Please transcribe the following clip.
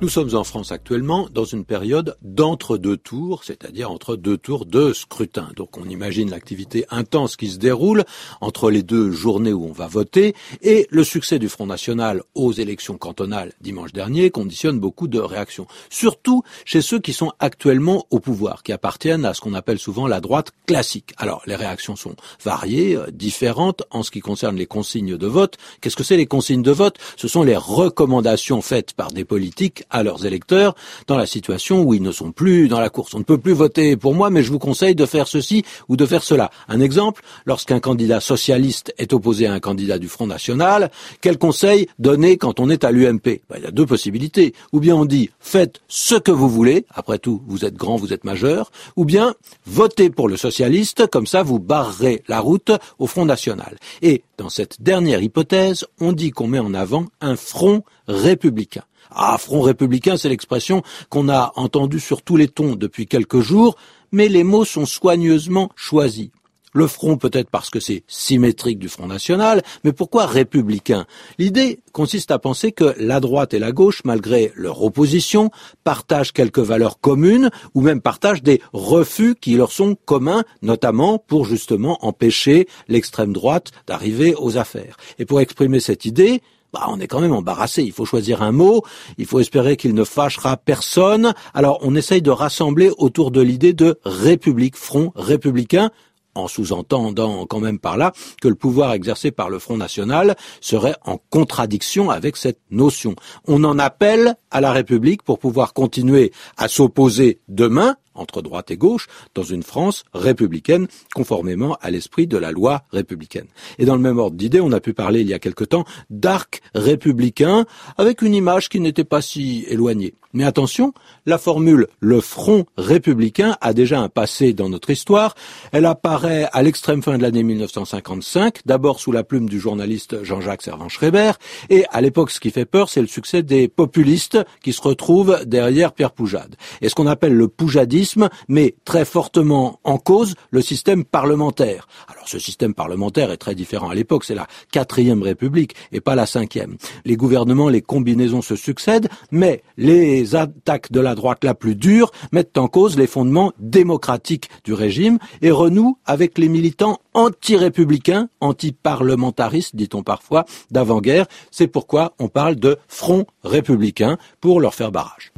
Nous sommes en France actuellement dans une période d'entre-deux tours, c'est-à-dire entre deux tours de scrutin. Donc on imagine l'activité intense qui se déroule entre les deux journées où on va voter, et le succès du Front National aux élections cantonales dimanche dernier conditionne beaucoup de réactions. Surtout chez ceux qui sont actuellement au pouvoir, qui appartiennent à ce qu'on appelle souvent la droite classique. Alors les réactions sont variées, différentes en ce qui concerne les consignes de vote. Qu'est-ce que c'est les consignes de vote ? Ce sont les recommandations faites par des politiques à leurs électeurs dans la situation où ils ne sont plus dans la course. On ne peut plus voter pour moi, mais je vous conseille de faire ceci ou de faire cela. Un exemple, lorsqu'un candidat socialiste est opposé à un candidat du Front National, quel conseil donner quand on est à l'UMP ? Il y a deux possibilités. Ou bien on dit, faites ce que vous voulez, après tout, vous êtes grand, vous êtes majeur, ou bien votez pour le socialiste, comme ça vous barrerez la route au Front National. Et dans cette dernière hypothèse, on dit qu'on met en avant un front républicain. Ah, front républicain, c'est l'expression qu'on a entendue sur tous les tons depuis quelques jours, mais les mots sont soigneusement choisis. Le front peut-être parce que c'est symétrique du Front National, mais pourquoi républicain ? L'idée consiste à penser que la droite et la gauche, malgré leur opposition, partagent quelques valeurs communes ou même partagent des refus qui leur sont communs, notamment pour justement empêcher l'extrême droite d'arriver aux affaires. Et pour exprimer cette idée, on est quand même embarrassé, il faut choisir un mot, il faut espérer qu'il ne fâchera personne. Alors on essaye de rassembler autour de l'idée de République, Front Républicain, en sous-entendant quand même par là que le pouvoir exercé par le Front National serait en contradiction avec cette notion. On en appelle à la République pour pouvoir continuer à s'opposer demain, entre droite et gauche, dans une France républicaine, conformément à l'esprit de la loi républicaine. Et dans le même ordre d'idées, on a pu parler il y a quelque temps d'arc républicain, avec une image qui n'était pas si éloignée. Mais attention, la formule « le front républicain » a déjà un passé dans notre histoire. Elle apparaît à l'extrême fin de l'année 1955, d'abord sous la plume du journaliste Jean-Jacques Servan-Schreiber, et à l'époque, ce qui fait peur, c'est le succès des populistes qui se retrouvent derrière Pierre Poujade. Et ce qu'on appelle le poujadisme met très fortement en cause le système parlementaire. Alors ce système parlementaire est très différent à l'époque, c'est la 4e République et pas la 5e. Les gouvernements, les combinaisons se succèdent, mais les attaques de la droite la plus dure mettent en cause les fondements démocratiques du régime et renouent avec les militants anti-républicains, anti-parlementaristes, dit-on parfois, d'avant-guerre. C'est pourquoi on parle de front républicain pour leur faire barrage.